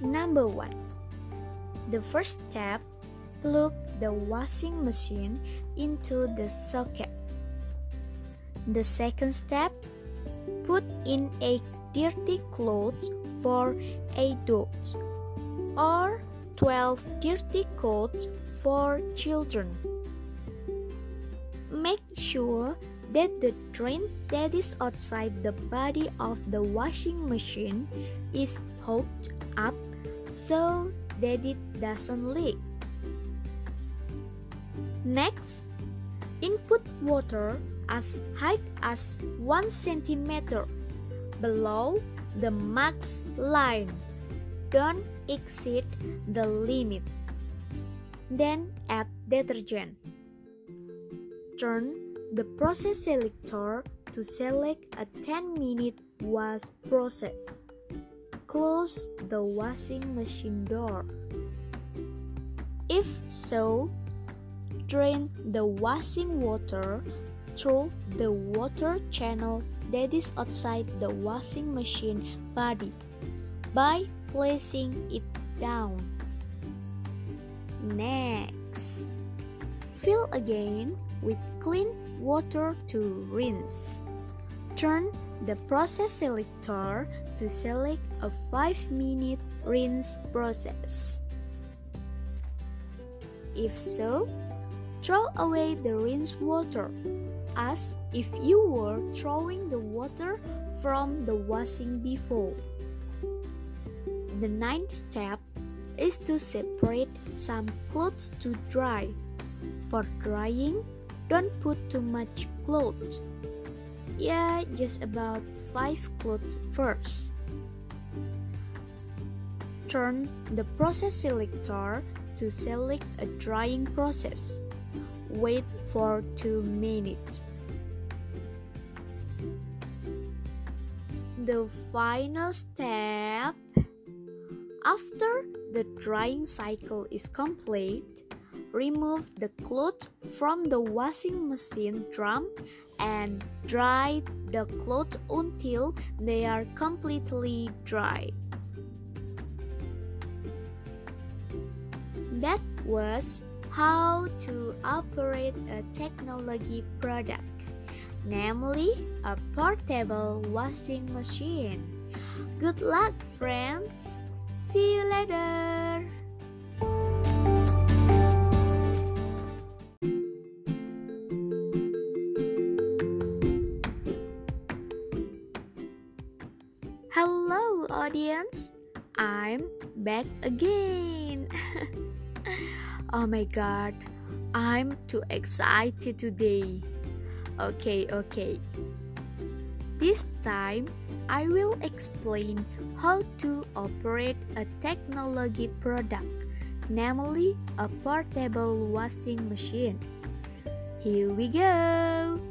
Number 1. The first step, plug the washing machine into the socket. The second step, put in a dirty clothes for adults or 12 dirty clothes for children. Make sure that the drain that is outside the body of the washing machine is hooked up so that it doesn't leak. Next, input water as high as 1 cm below the max line. Don't exceed the limit. Then add detergent. Turn the process selector to select a 10-minute wash process. Close the washing machine door. If so, drain the washing water through the water channel that is outside the washing machine body by placing it down. Next, fill again with clean water to rinse. Turn the process selector to select a 5-minute rinse process. If so, throw away the rinse water as if you were throwing the water from the washing before. The 9th step is to separate some clothes to dry. For drying, don't put too much clothes. Yeah, just about 5 clothes first. Turn the process selector to select a drying process. Wait for 2 minutes. The final step. After the drying cycle is complete, remove the clothes from the washing machine drum and dry the clothes until they are completely dry. That was how to operate a technology product, namely a portable washing machine. Good luck, friends! See you later! Hello, audience! I'm back again! Oh my god, I'm too excited today. Okay. This time, I will explain how to operate a technology product, namely a portable washing machine. Here we go!